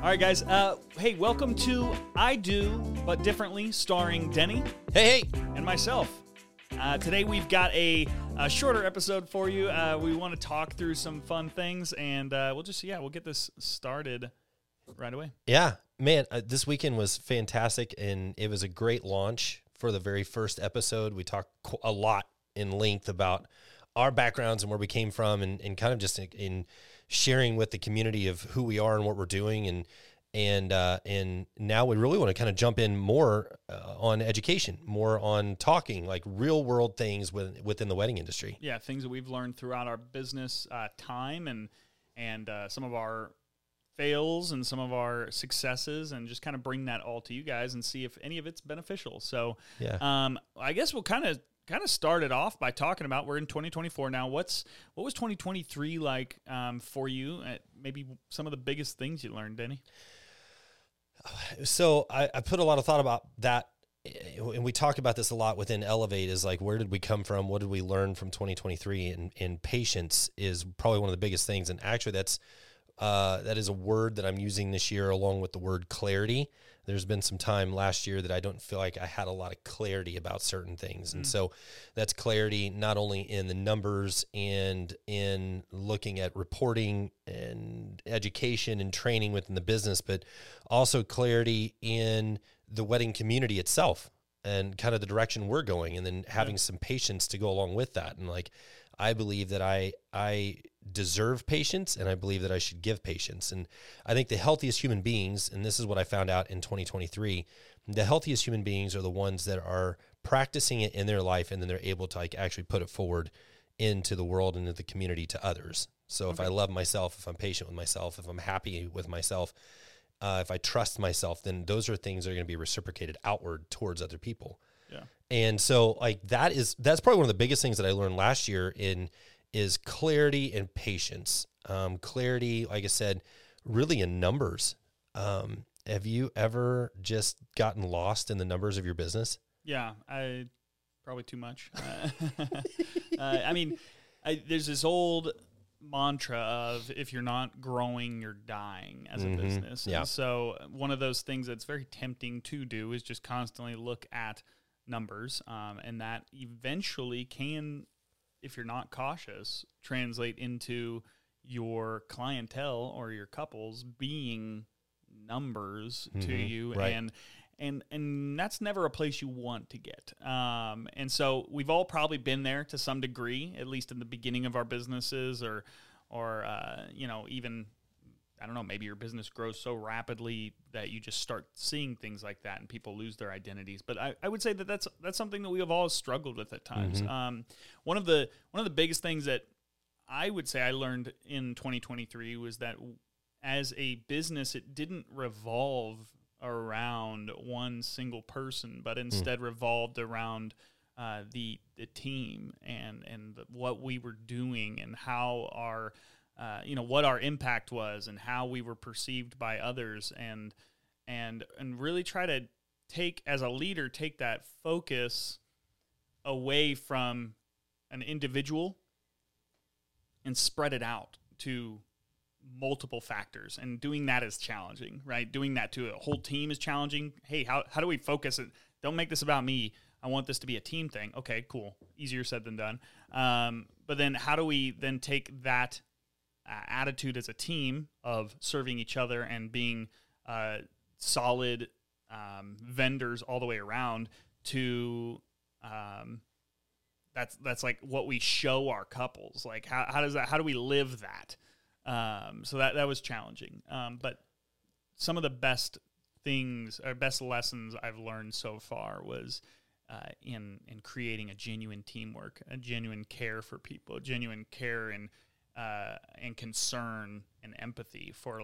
All right, guys. Hey, welcome to I Do But Differently, starring Denny. Hey, hey. And myself. Today we've got a shorter episode for you. We want to talk through some fun things, and we'll get this started right away. Yeah, man, this weekend was fantastic, and it was a great launch for the very first episode. We talked a lot in length about our backgrounds and where we came from, and kind of just in sharing with the community of who we are and what we're doing, and now we really want to kind of jump in more on education, more on talking like real world things within the wedding industry. Yeah, things that we've learned throughout our business time, and some of our fails and some of our successes, and just kind of bring that all to you guys and see if any of it's beneficial. So yeah, I guess we'll kind of started off by talking about, we're in 2024 now. What was 2023 like for you? Maybe some of the biggest things you learned, Denny. So I put a lot of thought about that, and we talk about this a lot within Elevate, is like, where did we come from? What did we learn from 2023? And patience is probably one of the biggest things. And actually that is a word that I'm using this year along with the word clarity. There's been some time last year that I don't feel like I had a lot of clarity about certain things. Mm-hmm. And so that's clarity not only in the numbers and in looking at reporting and education and training within the business, but also clarity in the wedding community itself and kind of the direction we're going, and then having some patience to go along with that. And like, I believe that I deserve patience, and I believe that I should give patience. And I think the healthiest human beings, and this is what I found out in 2023, the healthiest human beings are the ones that are practicing it in their life, and then they're able to like actually put it forward into the world and into the community to others. So If I love myself, if I'm patient with myself, if I'm happy with myself, if I trust myself, then those are things that are going to be reciprocated outward towards other people. Yeah. And so like that's probably one of the biggest things that I learned last year is clarity and patience. Clarity, like I said, really in numbers. Have you ever just gotten lost in the numbers of your business? Yeah, I probably too much. I mean, there's this old mantra of, if you're not growing, you're dying as a business. Yeah. And so one of those things that's very tempting to do is just constantly look at numbers, and that eventually can, if you're not cautious, translate into your clientele or your couples being numbers to you, right. and that's never a place you want to get. And so we've all probably been there to some degree, at least in the beginning of our businesses, or even. I don't know, maybe your business grows so rapidly that you just start seeing things like that and people lose their identities. But I would say that's something that we have all struggled with at times. Mm-hmm. One of the biggest things that I would say I learned in 2023 was that as a business, it didn't revolve around one single person, but instead revolved around the team and what we were doing and how our what our impact was and how we were perceived by others, and really try to take that focus away from an individual and spread it out to multiple factors. And doing that is challenging, right? Doing that to a whole team is challenging. Hey, how do we focus it? Don't make this about me. I want this to be a team thing. Okay, cool. Easier said than done. But then how do we then take that attitude as a team of serving each other and being solid vendors all the way around to that's like what we show our couples, like how do we live that? So that was challenging, but some of the best things or best lessons I've learned so far was in creating a genuine teamwork, a genuine care for people, a genuine care and concern and empathy for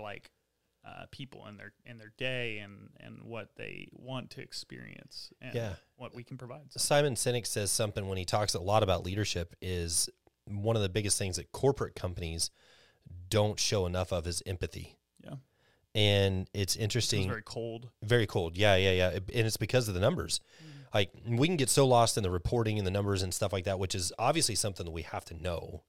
people and their day and what they want to experience and what we can provide. So Simon Sinek says something when he talks a lot about leadership, is one of the biggest things that corporate companies don't show enough of is empathy. Yeah. And it's interesting. It's very cold. Very cold. Yeah. And it's because of the numbers. Mm. Like, we can get so lost in the reporting and the numbers and stuff like that, which is obviously something that we have to know.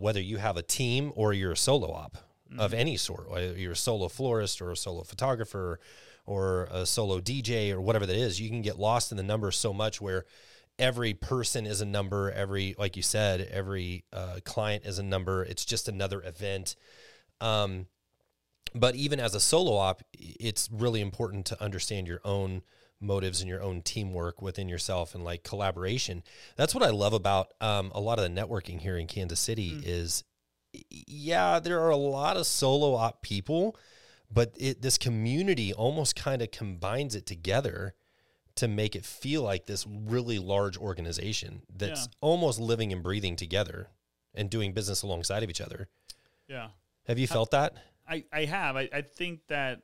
Whether you have a team or you're a solo op, mm-hmm. of any sort. You're a solo florist or a solo photographer or a solo DJ or whatever that is. You can get lost in the numbers so much where every person is a number. Every, like you said, every client is a number. It's just another event. But even as a solo op, it's really important to understand your own motives and your own teamwork within yourself and like collaboration. That's what I love about a lot of the networking here in Kansas City is, yeah, there are a lot of solo op people, but this community almost kind of combines it together to make it feel like this really large organization that's almost living and breathing together and doing business alongside of each other. Yeah. Have you felt that? I have. I think that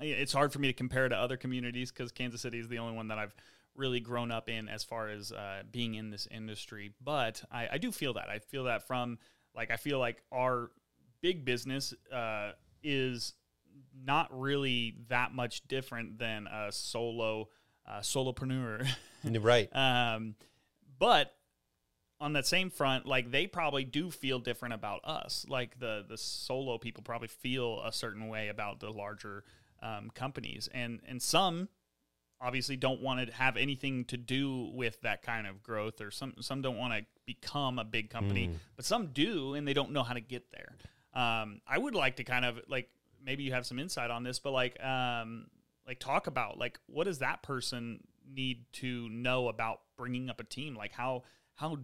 it's hard for me to compare to other communities because Kansas City is the only one that I've really grown up in as far as being in this industry. But I do feel that. I feel that from, like, I feel like our big business is not really that much different than a solopreneur. Right. But on that same front, like, they probably do feel different about us. Like, the solo people probably feel a certain way about the larger companies. And some obviously don't want to have anything to do with that kind of growth, or some don't want to become a big company, but some do, and they don't know how to get there. I would like to kind of, like, maybe you have some insight on this, but like talk about, like, what does that person need to know about bringing up a team? Like, how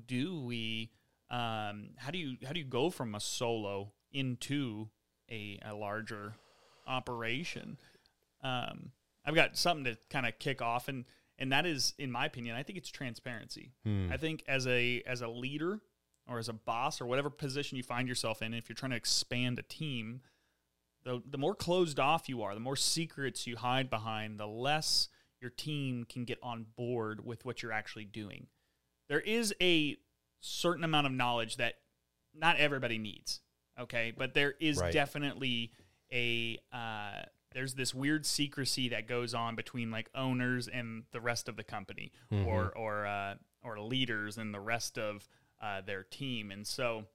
do we, how do you go from a solo into a larger operation? I've got something to kind of kick off, and that is, in my opinion, I think it's transparency. I think as a leader or as a boss or whatever position you find yourself in, if you're trying to expand a team, the more closed off you are, the more secrets you hide behind, the less your team can get on board with what you're actually doing. There is a certain amount of knowledge that not everybody needs, okay? But there is definitely there's this weird secrecy that goes on between, like, owners and the rest of the company, or leaders and the rest of their team. And so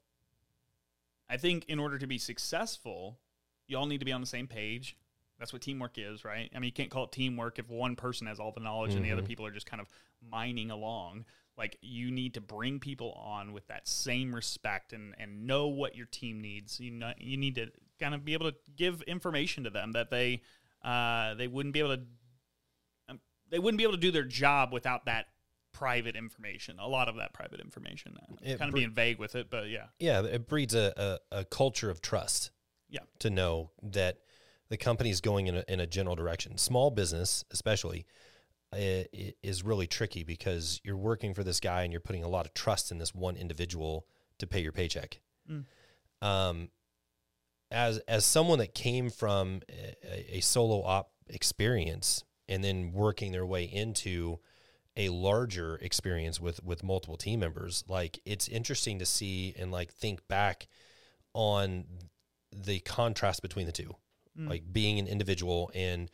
I think in order to be successful, you all need to be on the same page. That's what teamwork is, right? I mean, you can't call it teamwork if one person has all the knowledge and the other people are just kind of mining along. Like, you need to bring people on with that same respect and know what your team needs. You need to kind of be able to give information to them that they wouldn't be able to do their job without that private information. A lot of that private information. I'm kind of being vague with it, but yeah. Yeah, it breeds a culture of trust. Yeah, to know that the company is going in a general direction. Small business, especially, it is really tricky because you're working for this guy and you're putting a lot of trust in this one individual to pay your paycheck. As someone that came from a solo op experience and then working their way into a larger experience with multiple team members, like, it's interesting to see and, like, think back on the contrast between the two, like being an individual and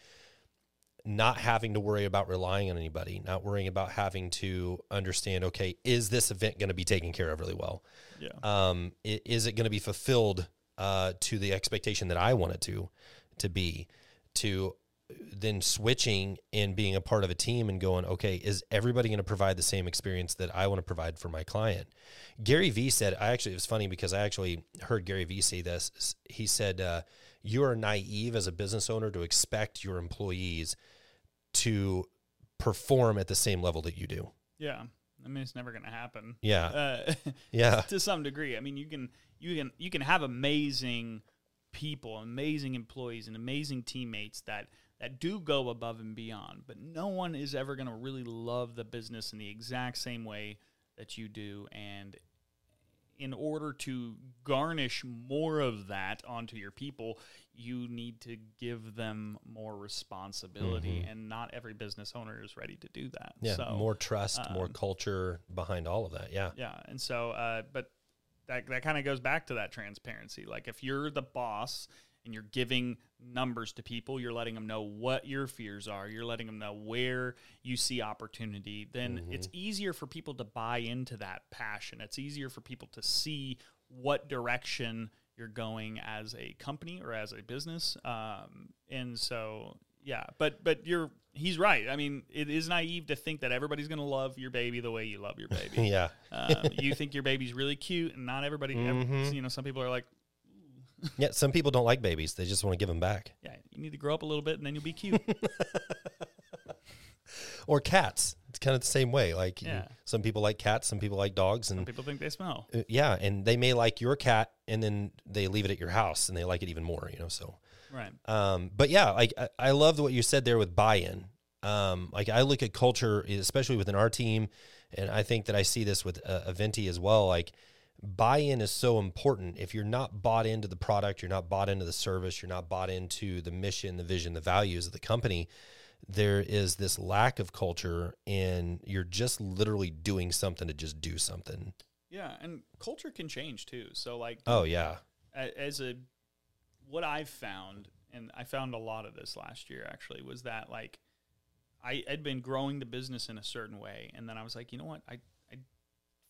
not having to worry about relying on anybody, not worrying about having to understand, okay, is this event going to be taken care of really well? Yeah. Is it going to be fulfilled to the expectation that I want it to be, to then switching and being a part of a team and going, okay, is everybody going to provide the same experience that I want to provide for my client? Gary Vee said, it was funny because I actually heard Gary Vee say this. He said, you are naive as a business owner to expect your employees to perform at the same level that you do. Yeah. I mean, it's never going to happen. Yeah. Yeah. To some degree. I mean, you can have amazing people, amazing employees, and amazing teammates that do go above and beyond, but no one is ever going to really love the business in the exact same way that you do. And in order to garnish more of that onto your people, you need to give them more responsibility, and not every business owner is ready to do that. Yeah, so, more trust, more culture behind all of that, yeah. Yeah, and so, but that kind of goes back to that transparency. Like, if you're the boss and you're giving numbers to people, you're letting them know what your fears are, you're letting them know where you see opportunity, then it's easier for people to buy into that passion. It's easier for people to see what direction you're going as a company or as a business. And so, yeah, but he's right. I mean, it is naive to think that everybody's going to love your baby the way you love your baby. Yeah. You think your baby's really cute, and not everybody, some people are like, yeah, some people don't like babies. They just want to give them back. Yeah, you need to grow up a little bit, and then you'll be cute. Or cats. It's kind of the same way. Like, some people like cats, some people like dogs. And some people think they smell. Yeah, and they may like your cat, and then they leave it at your house, and they like it even more, so. Right. But, yeah, like, I loved what you said there with buy-in. Like, I look at culture, especially within our team, and I think that I see this with Aventi as well, like, buy-in is so important. If you're not bought into the product, you're not bought into the service, you're not bought into the mission, the vision, the values of the company, there is this lack of culture, and you're just literally doing something to just do something. Yeah, and culture can change too. So like, oh yeah, what I've found, and I found a lot of this last year actually, was that like I had been growing the business in a certain way, and then I was like, you know what, I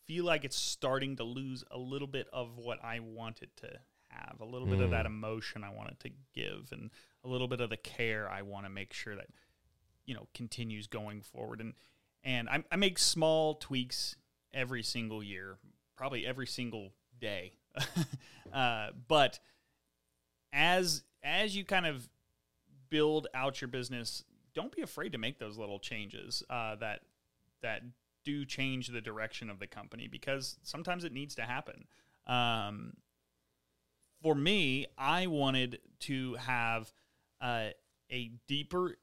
feel like it's starting to lose a little bit of what I wanted to have, a little bit of that emotion I wanted to give, and a little bit of the care I want to make sure that, continues going forward. And I make small tweaks every single year, probably every single day. But as you kind of build out your business, don't be afraid to make those little changes that do change the direction of the company, because sometimes it needs to happen. For me, I wanted to have a deeper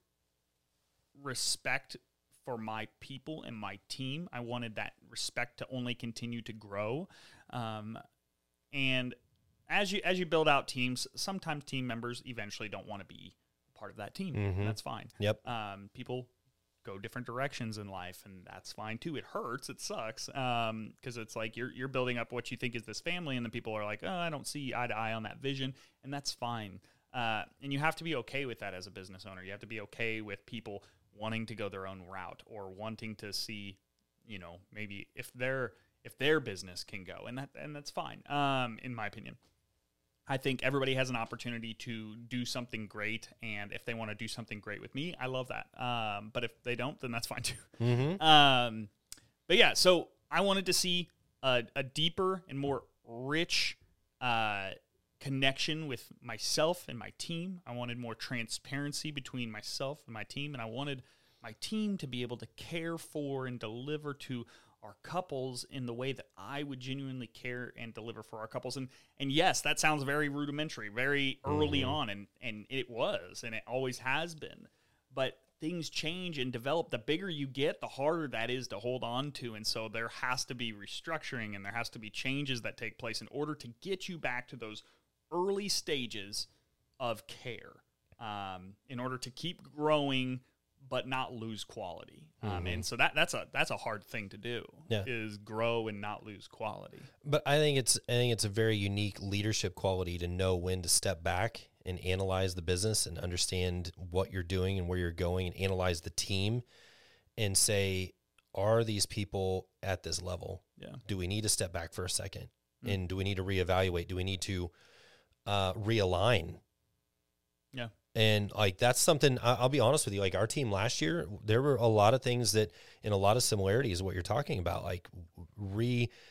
respect for my people and my team. I wanted that respect to only continue to grow. And as you build out teams, sometimes team members eventually don't want to be part of that team. Mm-hmm. And that's fine. Yep. People go different directions in life, and that's fine too. It hurts. It sucks. Cause it's like, you're building up what you think is this family, and then people are like, oh, I don't see eye to eye on that vision. And that's fine. And you have to be okay with that as a business owner. You have to be okay with people wanting to go their own route, or wanting to see, maybe if their business can go, and that's fine. In my opinion, I think everybody has an opportunity to do something great, and if they want to do something great with me, I love that. But if they don't, then that's fine too. Mm-hmm. But yeah, so I wanted to see a deeper and more rich connection with myself and my team. I wanted more transparency between myself and my team, and I wanted my team to be able to care for and deliver to our couples in the way that I would genuinely care and deliver for our couples. And yes, that sounds very rudimentary, very early on. And it was, and it always has been, but things change and develop. The bigger you get, the harder that is to hold on to. And so there has to be restructuring, and there has to be changes that take place in order to get you back to those early stages of care, in order to keep growing but not lose quality. And so that's a hard thing to do, is grow and not lose quality. But I think it's a very unique leadership quality to know when to step back and analyze the business and understand what you're doing and where you're going, and analyze the team and say, are these people at this level? Yeah. Do we need to step back for a second? Mm-hmm. And do we need to reevaluate? Do we need to realign? Yeah. And like, that's something, I'll be honest with you, like our team last year, there were a lot of things that, in a lot of similarities, what you're talking about, like reevaluating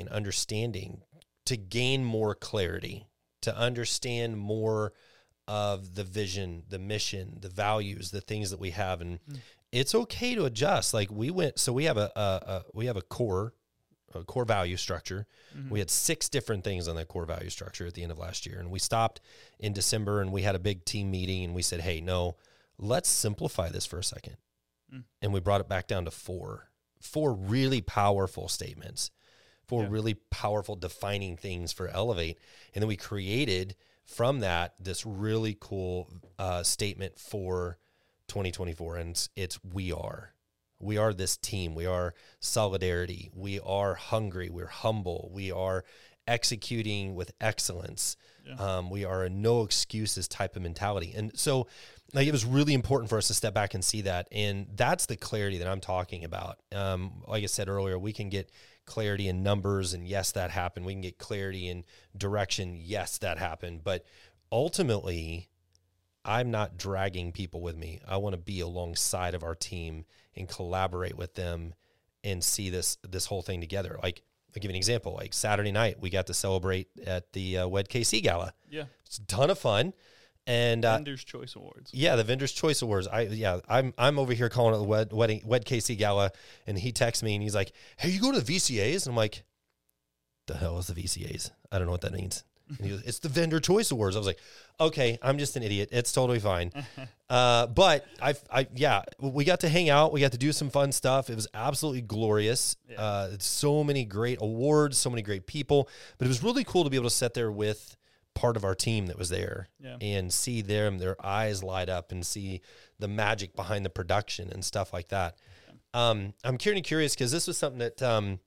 and understanding to gain more clarity, to understand more of the vision, the mission, the values, the things that we have. And it's okay to adjust. Like we have a core value structure. Mm-hmm. We had 6 different things on that core value structure at the end of last year. And we stopped in December, and we had a big team meeting, and we said, hey, no, let's simplify this for a second. Mm. And we brought it back down to 4 really powerful statements, 4 really powerful defining things for Elevate. And then we created from that this really cool statement for 2024. And it's we are. We are this team. We are solidarity. We are hungry. We're humble. We are executing with excellence. Yeah. We are a no excuses type of mentality. And so it was really important for us to step back and see that. And that's the clarity that I'm talking about. Like I said earlier, we can get clarity in numbers, and yes, that happened. We can get clarity in direction. Yes, that happened. But ultimately, I'm not dragging people with me. I want to be alongside of our team and collaborate with them and see this whole thing together. Like, I'll give you an example. Like Saturday night, we got to celebrate at the Wed KC Gala. Yeah. It's a ton of fun. And Vendors' Choice Awards. Yeah, the Vendors' Choice Awards. I'm over here calling it the Wed KC Gala, and he texts me and he's like, "Hey, you go to the VCAs?" And I'm like, "The hell is the VCAs? I don't know what that means." And he goes, "It's the Vendor Choice Awards." I was like, "Okay, I'm just an idiot. It's totally fine." But we got to hang out. We got to do some fun stuff. It was absolutely glorious. Yeah. So many great awards, so many great people. But it was really cool to be able to sit there with part of our team that was there, yeah, and see their eyes light up and see the magic behind the production and stuff like that. Yeah. I'm curious because this was something that I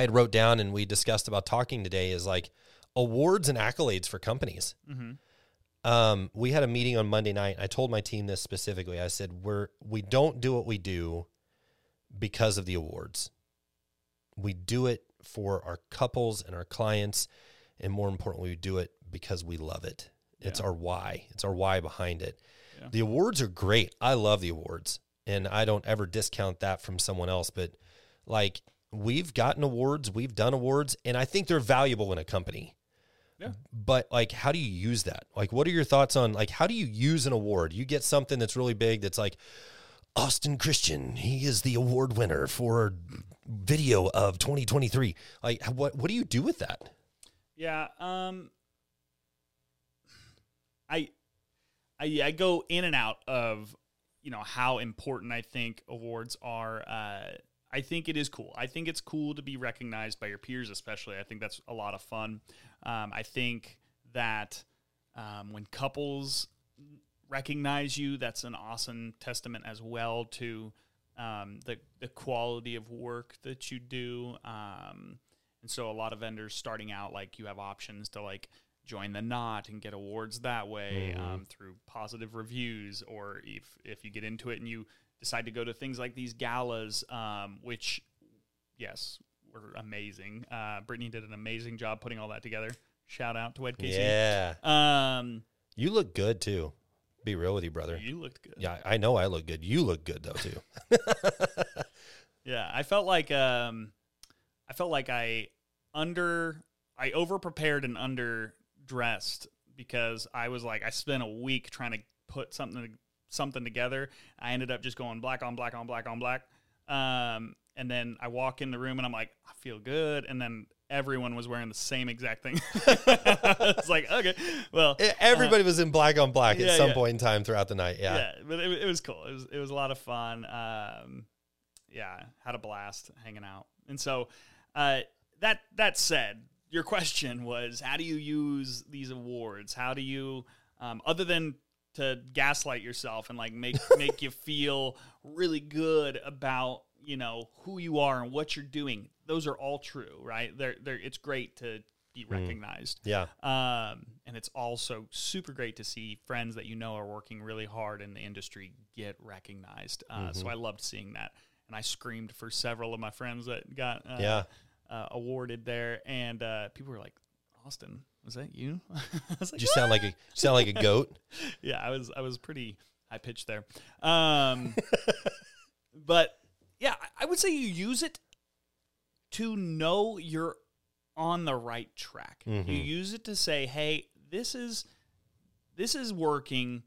had wrote down and we discussed about talking today is like awards and accolades for companies. Mm-hmm. We had a meeting on Monday night. I told my team this specifically. I said, we don't do what we do because of the awards. We do it for our couples and our clients. And more importantly, we do it because we love it. Yeah. It's our why. It's our why behind it. Yeah. The awards are great. I love the awards. And I don't ever discount that from someone else. But like we've gotten awards, we've done awards, and I think they're valuable in a company. Yeah. But like, how do you use that? Like, what are your thoughts on like, how do you use an award? You get something that's really big that's like, Austin Christian, he is the award winner for video of 2023. Like, what do you do with that? Yeah, I go in and out of, you know, how important I think awards are. I think it is cool. I think it's cool to be recognized by your peers, especially. I think that's a lot of fun. I think that when couples recognize you, that's an awesome testament as well to the quality of work that you do. And so a lot of vendors starting out, like you have options to like join The Knot and get awards that way, mm-hmm, through positive reviews, or if you get into it and you decide to go to things like these galas, which, yes, were amazing. Brittany did an amazing job putting all that together. Shout out to Wed KC. Yeah. You look good too. Be real with you, brother. You looked good. Yeah, I know I look good. You look good though too. Yeah, I felt like I over-prepared and under-dressed because I was like, I spent a week trying to put something together. I ended up just going black on black on black on black. And then I walk in the room and I'm like, I feel good. And then everyone was wearing the same exact thing. It's like, okay, well. Everybody was in black on black at some point in time throughout the night. Yeah. Yeah, but it was cool. It was a lot of fun. Yeah, had a blast hanging out. And so that said, your question was, how do you use these awards? How do you, other than to gaslight yourself and like make you feel really good about, you know, who you are and what you're doing? Those are all true, right? It's great to be recognized. Yeah. And it's also super great to see friends that you know are working really hard in the industry get recognized. Mm-hmm. So I loved seeing that. And I screamed for several of my friends that got awarded there, and people were like, "Austin, was that you?" I was like, "Did you sound like a goat?" Yeah, I was pretty high pitched there, but yeah, I would say you use it to know you're on the right track. Mm-hmm. You use it to say, "Hey, this is working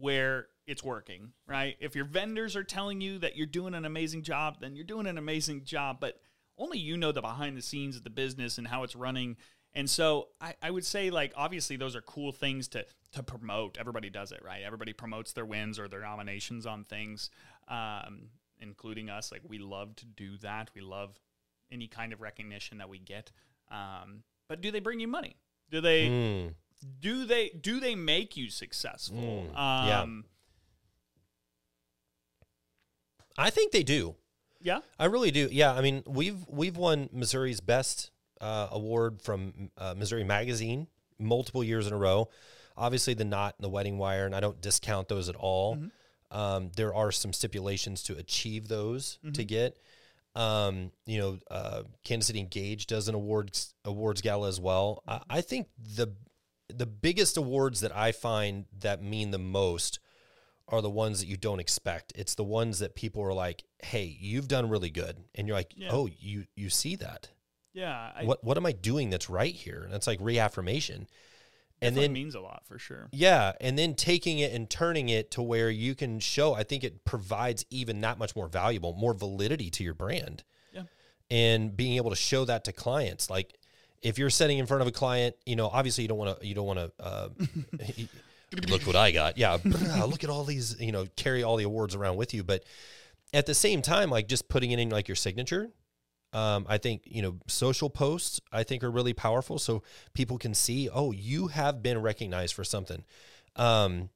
where it's working," right? If your vendors are telling you that you're doing an amazing job, then you're doing an amazing job, but only you know the behind the scenes of the business and how it's running. And so I would say, like, obviously those are cool things to promote. Everybody does it, right? Everybody promotes their wins or their nominations on things, including us. Like, we love to do that. We love any kind of recognition that we get. But do they bring you money? Do they make you successful? I think they do. Yeah, I really do. Yeah, I mean, we've won Missouri's best award from Missouri Magazine multiple years in a row. Obviously, The Knot and the Wedding Wire, and I don't discount those at all. Mm-hmm. There are some stipulations to achieve those to get. Kansas City Engage does an awards gala as well. I think the biggest awards that I find that mean the most are the ones that you don't expect. It's the ones that people are like, "Hey, you've done really good," and you're like, yeah. "Oh, you see that? Yeah. What am I doing that's right here?" And it's like reaffirmation. And then it means a lot for sure. Yeah. And then taking it and turning it to where you can show, I think it provides even that much more valuable, more validity to your brand. Yeah. And being able to show that to clients. Like if you're sitting in front of a client, obviously you don't want to look what I got. Yeah. Look at all these, carry all the awards around with you. But at the same time, like just putting it in like your signature. I think, social posts, I think, are really powerful. So people can see, oh, you have been recognized for something. You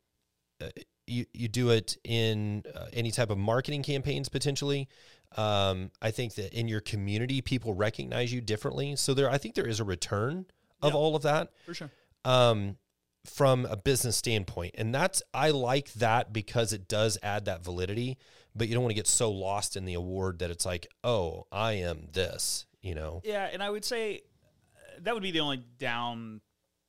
do it in any type of marketing campaigns, potentially. I think that in your community, people recognize you differently. So I think there is a return of all of that. For sure. From a business standpoint. And I like that because it does add that validity, but you don't want to get so lost in the award that it's like, oh, I am this, Yeah. And I would say that would be the only down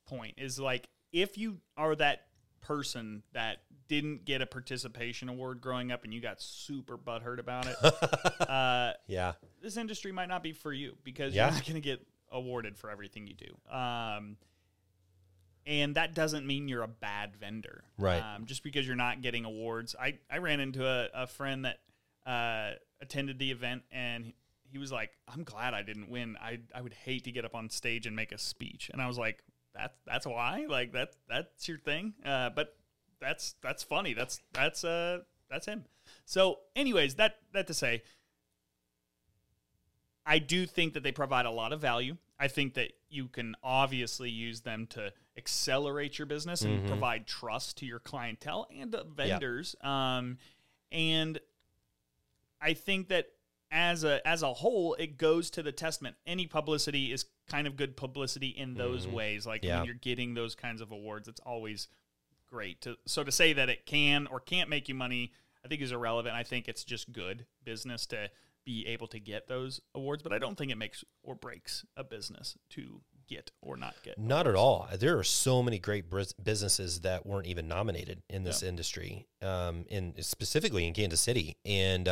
point is like, if you are that person that didn't get a participation award growing up and you got super butthurt about it, yeah, this industry might not be for you because you're not going to get awarded for everything you do. And that doesn't mean you're a bad vendor. Right. Just because you're not getting awards. I ran into a friend that attended the event, and he was like, I'm glad I didn't win. I would hate to get up on stage and make a speech. And I was like, that's why? Like, that's your thing? But that's funny. That's him. So anyways, that to say, I do think that they provide a lot of value. I think that you can obviously use them to accelerate your business and provide trust to your clientele and the vendors. Yeah. And I think that as a whole, it goes to the testament. Any publicity is kind of good publicity in those ways. Like when you're getting those kinds of awards, it's always great. So to say that it can or can't make you money, I think is irrelevant. I think it's just good business to be able to get those awards, but I don't think it makes or breaks a business to get or not get. Not at all. There are so many great businesses that weren't even nominated in this industry, and specifically in Kansas City. And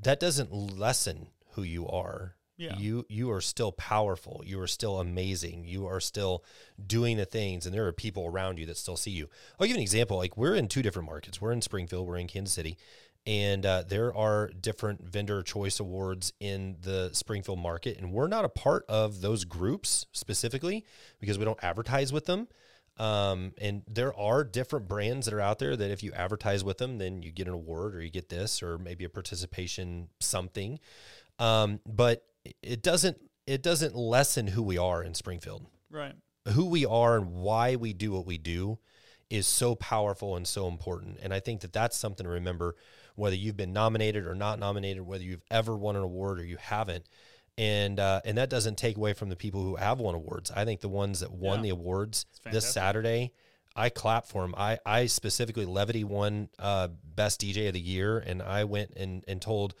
that doesn't lessen who you are. Yeah. You are still powerful. You are still amazing. You are still doing the things, and there are people around you that still see you. I'll give you an example. Like we're in two different markets. We're in Springfield. We're in Kansas City. And there are different vendor choice awards in the Springfield market. And we're not a part of those groups specifically because we don't advertise with them. And there are different brands that are out there that if you advertise with them, then you get an award or you get this or maybe a participation something. But it doesn't lessen who we are in Springfield. Right. Who we are and why we do what we do is so powerful and so important. And I think that that's something to remember, whether you've been nominated or not nominated, whether you've ever won an award or you haven't. And that doesn't take away from the people who have won awards. I think the ones that won the awards this Saturday, I clap for them. I specifically, Levity won Best DJ of the Year, and I went and told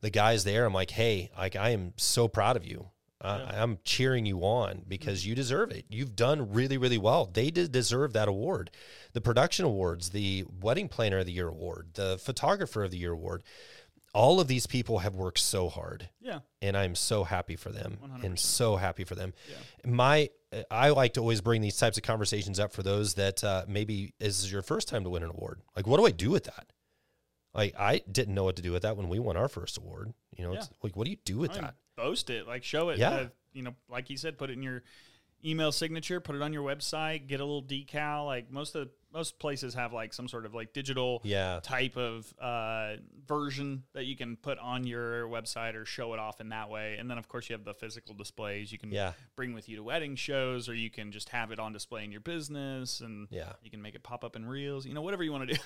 the guys there, I'm like, hey, like I am so proud of you. I'm cheering you on because you deserve it. You've done really, really well. They deserve that award. The production awards, the wedding planner of the year award, the photographer of the year award. All of these people have worked so hard. Yeah. And I'm so happy for them 100%. And so happy for them. Yeah. I like to always bring these types of conversations up for those that maybe this is your first time to win an award. Like, what do I do with that? Like, I didn't know what to do with that when we won our first award. It's like, what do you do with that? Boast it, like show it. Yeah. Like he said, put it in your email signature, put it on your website, get a little decal. Like most places have like some sort of like digital type of version that you can put on your website or show it off in that way. And then of course you have the physical displays you can bring with you to wedding shows, or you can just have it on display in your business, and you can make it pop up in reels, whatever you want to do.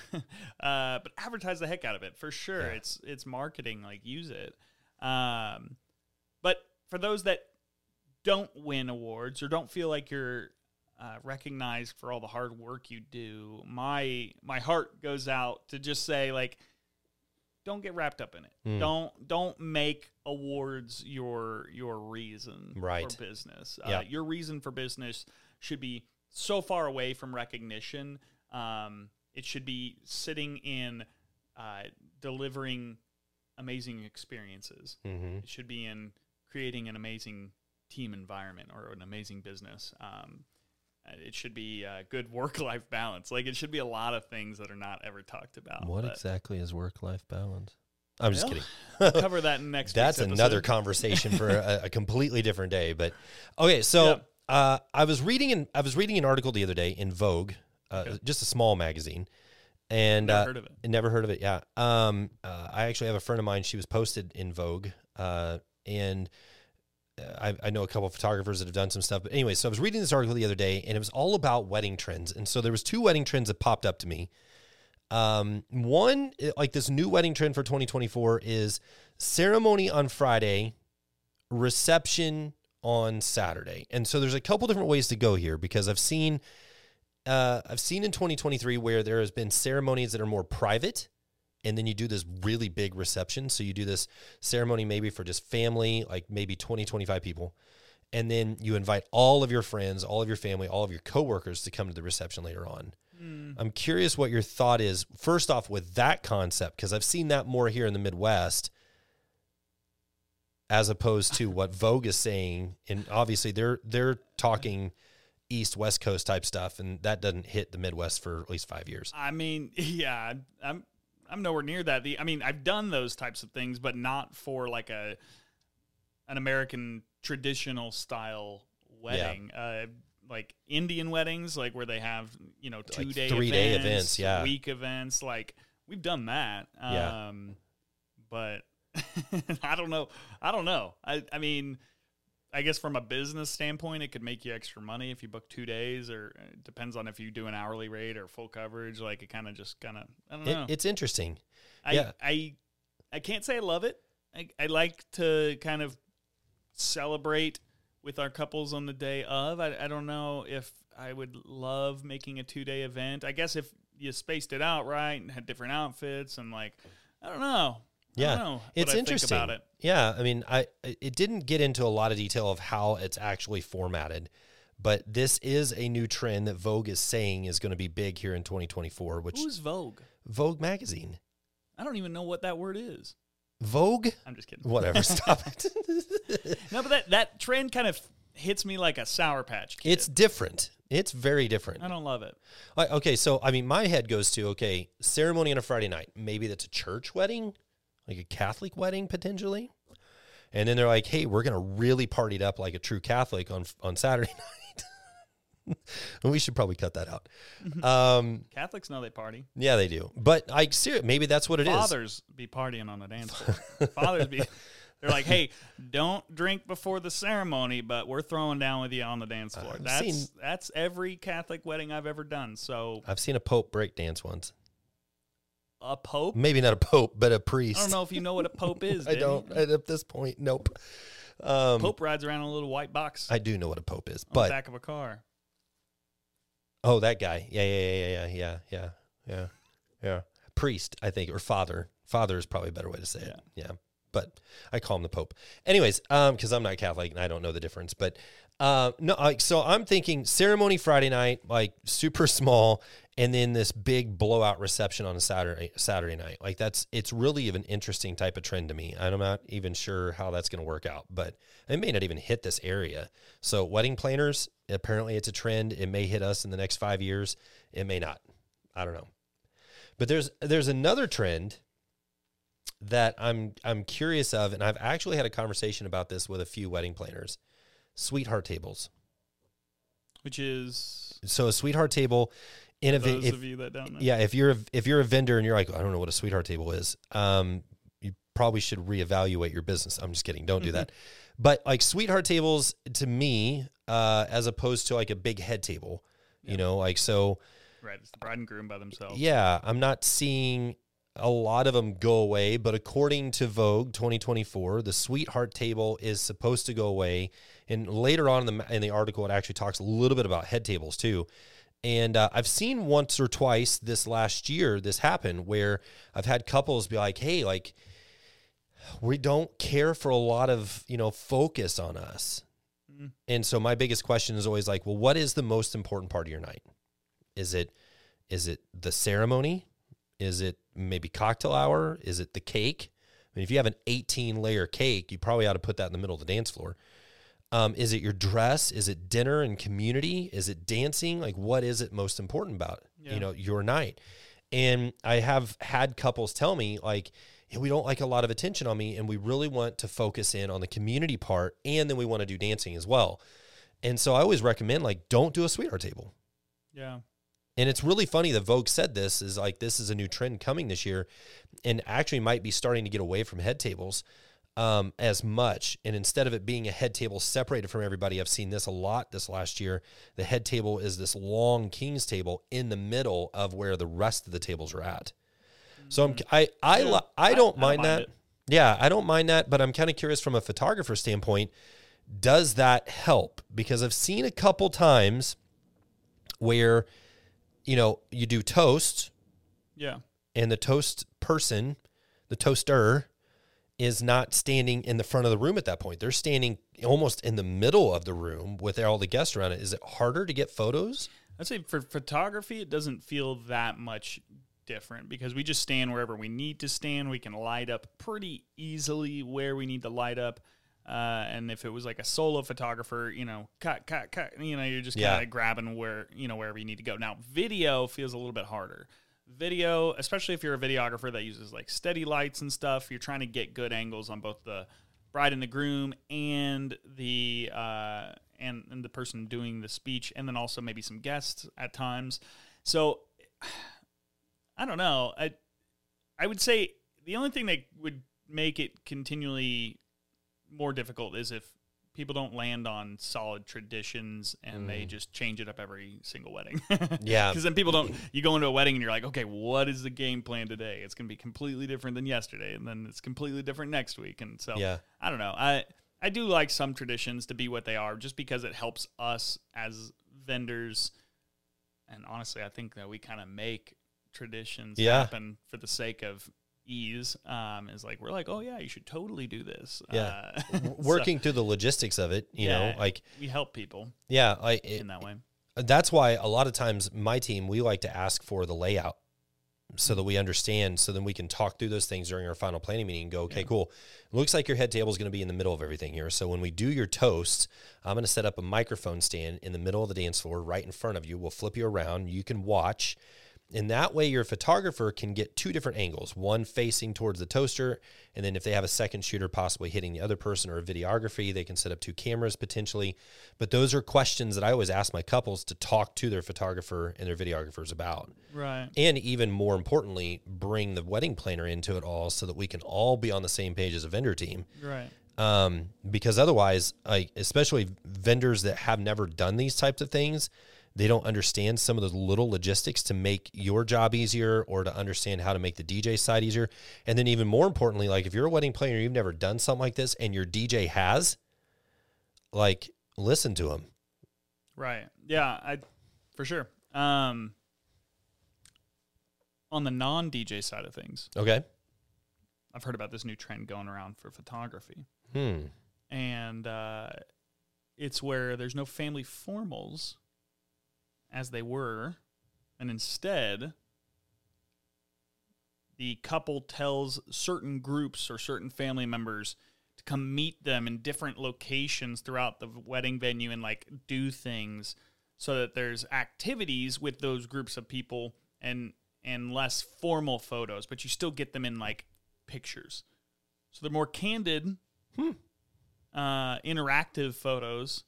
But advertise the heck out of it for sure. Yeah. It's marketing, like use it. But for those that don't win awards or don't feel like you're recognized for all the hard work you do, my heart goes out to just say, like, don't get wrapped up in it. Mm. Don't make awards your reason for business. Yep. Your reason for business should be so far away from recognition. It should be sitting in delivering amazing experiences. Mm-hmm. It should be in creating an amazing team environment or an amazing business. It should be good work-life balance. Like, it should be a lot of things that are not ever talked about. What exactly is work-life balance? I'm just kidding. We'll cover that in next week's episode. That's another conversation for a completely different day. But okay, so I was reading an article the other day in Vogue, just a small magazine, and never heard of it. Never heard of it. Yeah. I actually have a friend of mine. She was posted in Vogue, and I know a couple of photographers that have done some stuff, but anyway, so I was reading this article the other day and it was all about wedding trends. And so there was two wedding trends that popped up to me. One, like this new wedding trend for 2024 is ceremony on Friday, reception on Saturday. And so there's a couple different ways to go here, because I've seen in 2023 where there has been ceremonies that are more private, and then you do this really big reception. So you do this ceremony maybe for just family, like maybe 20, 25 people. And then you invite all of your friends, all of your family, all of your coworkers to come to the reception later on. Mm. I'm curious what your thought is, first off, with that concept, because I've seen that more here in the Midwest as opposed to what Vogue is saying. And obviously they're talking East West Coast type stuff, and that doesn't hit the Midwest for at least 5 years. I mean, yeah, I'm nowhere near that. I've done those types of things, but not for like an American traditional style wedding, like Indian weddings, like where they have, 2-day, like 3-day events, week events. Like, we've done that, but I don't know. I guess from a business standpoint, it could make you extra money if you book 2 days, or it depends on if you do an hourly rate or full coverage. Like, it kind of, I don't know. It's interesting. I can't say I love it. I like to kind of celebrate with our couples on the day of. I don't know if I would love making a 2-day event. I guess if you spaced it out right and had different outfits and like, I don't know. Yeah, I don't know it's interesting. About it. Yeah, it didn't get into a lot of detail of how it's actually formatted, but this is a new trend that Vogue is saying is going to be big here in 2024. Which, who's Vogue? Vogue magazine. I don't even know what that word is. Vogue. I'm just kidding. Whatever. Stop it. No, but that trend kind of hits me like a Sour Patch Kid. It's different. It's very different. I don't love it. Okay, so my head goes to ceremony on a Friday night. Maybe that's a church wedding. Like a Catholic wedding, potentially. And then they're like, hey, we're going to really party it up like a true Catholic on Saturday night. And we should probably cut that out. Catholics know they party. Yeah, they do. But maybe that's what it is. Fathers be partying on the dance floor. Fathers be... They're like, hey, don't drink before the ceremony, but we're throwing down with you on the dance floor. That's every Catholic wedding I've ever done. So I've seen a Pope break dance once. A pope? Maybe not a pope, but a priest. I don't know if you know what a pope is. I don't. At this point, nope. Pope rides around in a little white box. I do know what a pope is, on the back of a car. Oh, that guy. Yeah. Priest, I think, or father. Father is probably a better way to say it. Yeah, but I call him the pope. Anyways, because I'm not Catholic and I don't know the difference, but so I'm thinking ceremony Friday night, like super small. And then this big blowout reception on a Saturday night. Like it's really an interesting type of trend to me. I'm not even sure how that's going to work out, but it may not even hit this area. So wedding planners, apparently it's a trend. It may hit us in the next 5 years. It may not. I don't know. But there's another trend that I'm curious of, and I've actually had a conversation about this with a few wedding planners. Sweetheart tables. Which is? So a sweetheart table... of you that don't know. Yeah, if you're a vendor and you're like, I don't know what a sweetheart table is, you probably should reevaluate your business. I'm just kidding. Don't do that. But like sweetheart tables to me, as opposed to like a big head table, so. Right, it's the bride and groom by themselves. Yeah, I'm not seeing a lot of them go away, but according to Vogue 2024, the sweetheart table is supposed to go away. And later on in the article, it actually talks a little bit about head tables too. And I've seen once or twice this last year, this happen where I've had couples be like, hey, like, we don't care for a lot of, you know, focus on us. Mm-hmm. And so my biggest question is always like, well, what is the most important part of your night? Is it the ceremony? Is it maybe cocktail hour? Is it the cake? I mean, if you have an 18-layer cake, you probably ought to put that in the middle of the dance floor. Is it your dress? Is it dinner and community? Is it dancing? Like, what is it most important about, you know, your night? And I have had couples tell me, like, hey, we don't like a lot of attention on me, and we really want to focus in on the community part, and then we want to do dancing as well. And so I always recommend, like, don't do a sweetheart table. Yeah. And it's really funny that Vogue said this is like, this is a new trend coming this year and actually might be starting to get away from head tables as much. And instead of it being a head table separated from everybody, I've seen this a lot this last year. The head table is this long king's table in the middle of where the rest of the tables are at. So I don't mind that. Yeah, I don't mind that. But I'm kind of curious from a photographer standpoint, does that help? Because I've seen a couple times where, you know, you do toast. Yeah. And the toast person, the toaster, is not standing in the front of the room at that point. They're standing almost in the middle of the room with all the guests around it. Is it harder to get photos? I'd say for photography, it doesn't feel that much different because we just stand wherever we need to stand. We can light up pretty easily where we need to light up. And if it was like a solo photographer, you know, cut, you know, you're just kind of grabbing where, you know, wherever you need to go. Now, video feels a little bit harder. Video, especially if you're a videographer that uses like steady lights and stuff, you're trying to get good angles on both the bride and the groom and the and the person doing the speech, and then also maybe some guests at times. So I don't know. I would say the only thing that would make it continually more difficult is if people don't land on solid traditions and they just change it up every single wedding. Yeah. Because then people don't, you go into a wedding and you're like, okay, what is the game plan today? It's going to be completely different than yesterday. And then it's completely different next week. And so I don't know. I do like some traditions to be what they are just because it helps us as vendors. And honestly, I think that we kind of make traditions happen for the sake of ease. Is like, we're like, oh yeah, you should totally do this. Yeah. Working through the logistics of it, you know, like we help people. Yeah. In that way. That's why a lot of times my team, we like to ask for the layout so that we understand, so then we can talk through those things during our final planning meeting and go, okay, cool. It looks like your head table is going to be in the middle of everything here. So when we do your toast, I'm going to set up a microphone stand in the middle of the dance floor right in front of you. We'll flip you around. You can watch. And that way your photographer can get two different angles, one facing towards the toaster, and then if they have a second shooter possibly hitting the other person or videography, they can set up two cameras potentially. But those are questions that I always ask my couples to talk to their photographer and their videographers about. Right. And even more importantly, bring the wedding planner into it all so that we can all be on the same page as a vendor team. Right. Because otherwise, especially vendors that have never done these types of things, they don't understand some of those little logistics to make your job easier or to understand how to make the DJ side easier. And then even more importantly, like if you're a wedding planner, you've never done something like this and your DJ has, like, listen to him. Right. Yeah, for sure. On the non-DJ side of things. Okay. I've heard about this new trend going around for photography. And it's where there's no family formals as they were, and instead the couple tells certain groups or certain family members to come meet them in different locations throughout the wedding venue and like do things so that there's activities with those groups of people and less formal photos, but you still get them in like pictures. So they're more candid, interactive photos,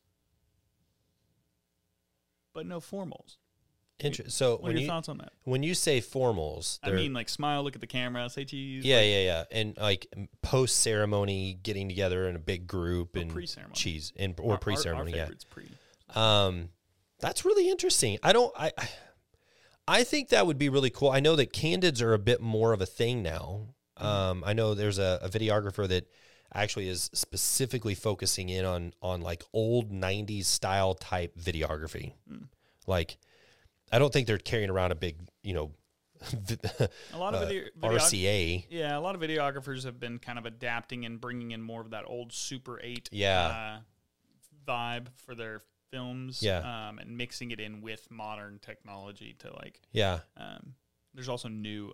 but no formals. Interesting. So what are your thoughts on that? When you say formals, I mean like smile, look at the camera, say cheese. Yeah. And like post ceremony, getting together in a big group and pre-ceremony. Pre-ceremony. That's really interesting. I think that would be really cool. I know that candids are a bit more of a thing now. I know there's a videographer that actually is specifically focusing in on like old 90s style type videography. Like I don't think they're carrying around a big, you know, a lot of RCA. Yeah, a lot of videographers have been kind of adapting and bringing in more of that old Super 8 vibe for their films, and mixing it in with modern technology to like, there's also a new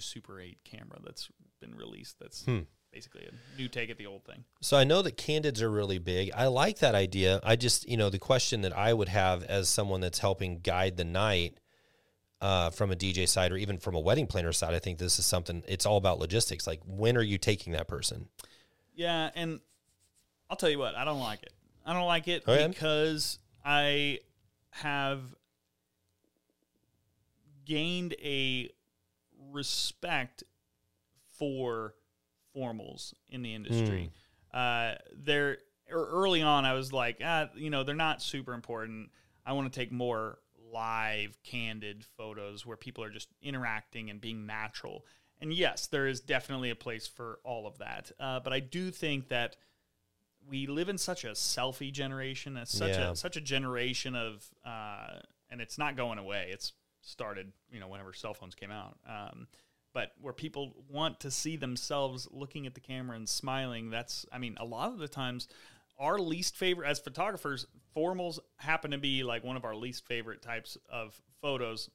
Super 8 camera that's been released that's basically a new take at the old thing. So I know that candids are really big. I like that idea. I just, the question that I would have as someone that's helping guide the night from a DJ side or even from a wedding planner side, I think this is something, it's all about logistics. Like, when are you taking that person? Yeah, and I'll tell you what, I don't like it. I don't like it because I have gained a respect for formals in the industry. Early on, I was like, they're not super important. I want to take more live, candid photos where people are just interacting and being natural. And yes, there is definitely a place for all of that. But I do think that we live in such a selfie generation, such a generation of, and it's not going away. It's started, whenever cell phones came out. But where people want to see themselves looking at the camera and smiling, a lot of the times our least favorite, as photographers, formals happen to be like one of our least favorite types of photos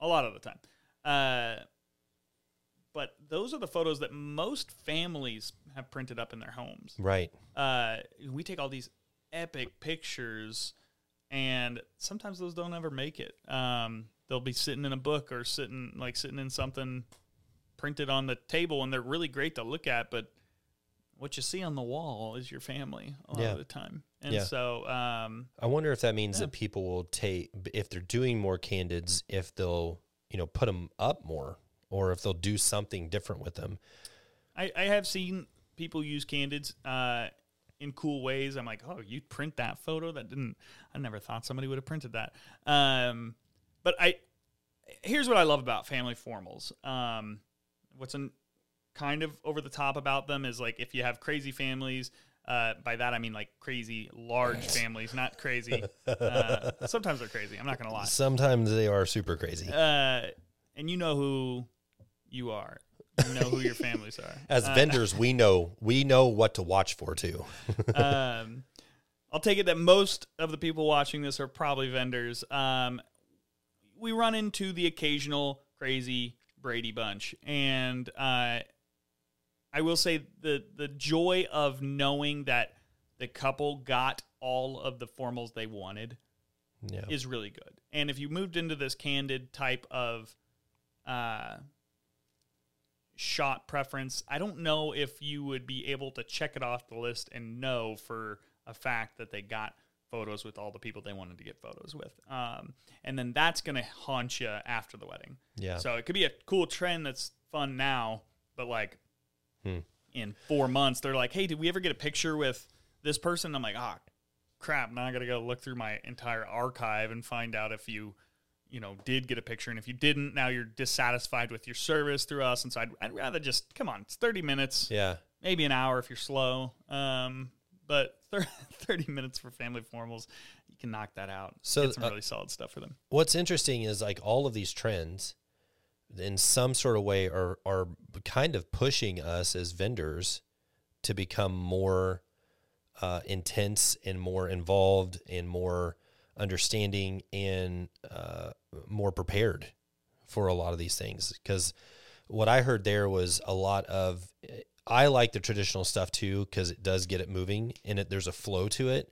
a lot of the time. But those are the photos that most families have printed up in their homes. Right. We take all these epic pictures, and sometimes those don't ever make it. They'll be sitting in a book or sitting in something printed on the table, and they're really great to look at, but what you see on the wall is your family a lot of the time. And so I wonder if that means that people will take, if they're doing more candids, if they'll, put them up more or if they'll do something different with them. I have seen people use candids in cool ways. I'm like, oh, you print that photo? I never thought somebody would have printed that. But here's what I love about family formals. What's kind of over the top about them is, like, if you have crazy families, by that I mean like crazy large families, not crazy. Sometimes they're crazy. I'm not going to lie. Sometimes they are super crazy. And you know who you are. You know who your families are. As vendors, we know what to watch for too. I'll take it that most of the people watching this are probably vendors. We run into the occasional crazy Brady Bunch. And I will say the joy of knowing that the couple got all of the formals they wanted is really good. And if you moved into this candid type of shot preference, I don't know if you would be able to check it off the list and know for a fact that they got photos with all the people they wanted to get photos with. And then that's going to haunt you after the wedding. Yeah. So it could be a cool trend that's fun now, but like in 4 months, they're like, hey, did we ever get a picture with this person? I'm like, crap. Now I got to go look through my entire archive and find out if you did get a picture. And if you didn't, now you're dissatisfied with your service through us. And so I'd rather just, come on, it's 30 minutes. Yeah. Maybe an hour if you're slow. But 30 minutes for family formals, you can knock that out. So get some really solid stuff for them. What's interesting is, like, all of these trends in some sort of way are kind of pushing us as vendors to become more intense and more involved and more understanding and more prepared for a lot of these things. Because what I heard there was a lot of... I like the traditional stuff too, because it does get it moving and there's a flow to it.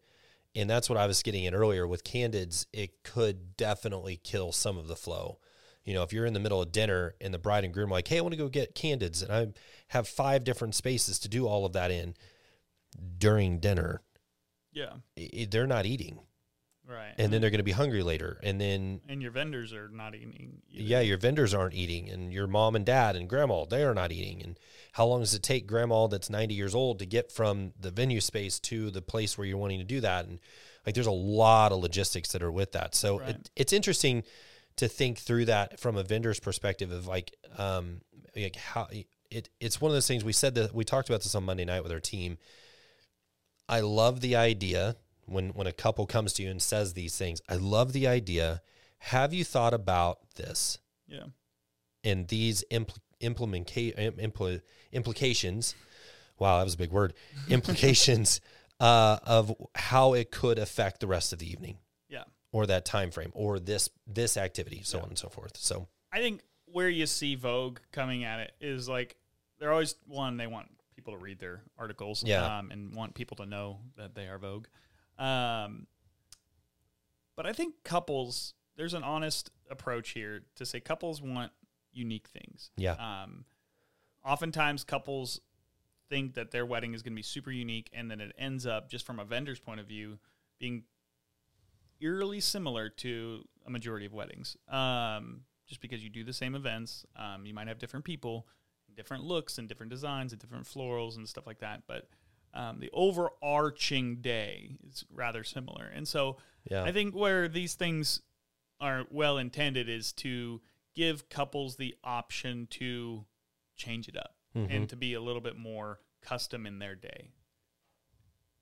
And that's what I was getting at earlier with candids. It could definitely kill some of the flow. If you're in the middle of dinner and the bride and groom are like, hey, I want to go get candids, and I have 5 different spaces to do all of that in during dinner. Yeah. They're not eating. Right. And then they're going to be hungry later. And your vendors are not eating either. Yeah, your vendors aren't eating. And your mom and dad and grandma, they are not eating. And how long does it take grandma that's 90 years old to get from the venue space to the place where you're wanting to do that? And, like, there's a lot of logistics that are with that. So it's interesting to think through that from a vendor's perspective of, like, how it's one of those things. We talked about this on Monday night with our team. I love the idea. When a couple comes to you and says these things, I love the idea. have you thought about this? Yeah. And these implications, wow, that was a big word, implications of how it could affect the rest of the evening. Yeah. Or that time frame or this activity, so on and so forth. So I think where you see Vogue coming at it is like they're always they want people to read their articles and want people to know that they are Vogue. But I think couples, there's an honest approach here to say couples want unique things. Yeah. Oftentimes couples think that their wedding is going to be super unique, and then it ends up, just from a vendor's point of view, being eerily similar to a majority of weddings. Just because you do the same events, you might have different people, different looks and different designs and different florals and stuff like that. But the overarching day is rather similar. And so I think where these things are well intended is to give couples the option to change it up and to be a little bit more custom in their day.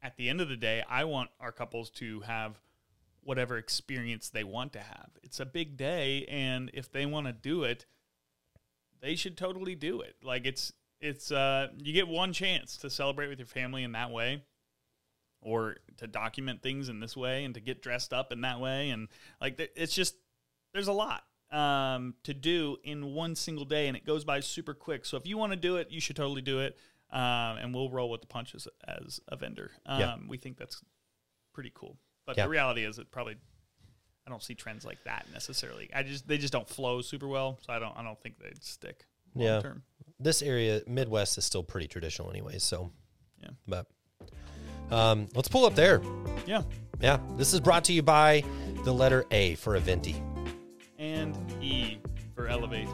At the end of the day, I want our couples to have whatever experience they want to have. It's a big day, and if they want to do it, they should totally do it. Like it's you get one chance to celebrate with your family in that way, or to document things in this way, and to get dressed up in that way. And like, it's just, there's a lot to do in one single day, and it goes by super quick. So if you want to do it, you should totally do it. And we'll roll with the punches as a vendor. We think that's pretty cool. But the reality is, I don't see trends like that necessarily. They just don't flow super well, so I don't think they'd stick long term. This area, Midwest, is still pretty traditional anyway, so But let's pull up there. Yeah. This is brought to you by the letter A for Aventi and E for Elevate.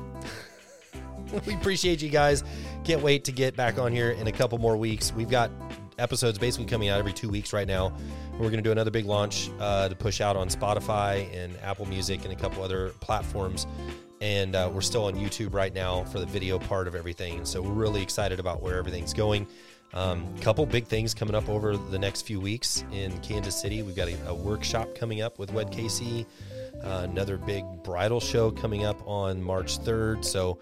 We appreciate you guys. Can't wait to get back on here in a couple more weeks. We've got episodes basically coming out every 2 weeks right now. We're going to do another big launch to push out on Spotify and Apple Music and a couple other platforms. And we're still on YouTube right now for the video part of everything. So we're really excited about where everything's going. Couple big things coming up over the next few weeks in Kansas City. We've got a workshop coming up with Wed KC, another big bridal show coming up on March 3rd. So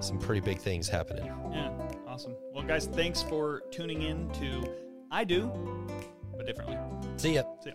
some pretty big things happening. Yeah. Awesome. Well, guys, thanks for tuning in to I Do, But Differently. See ya.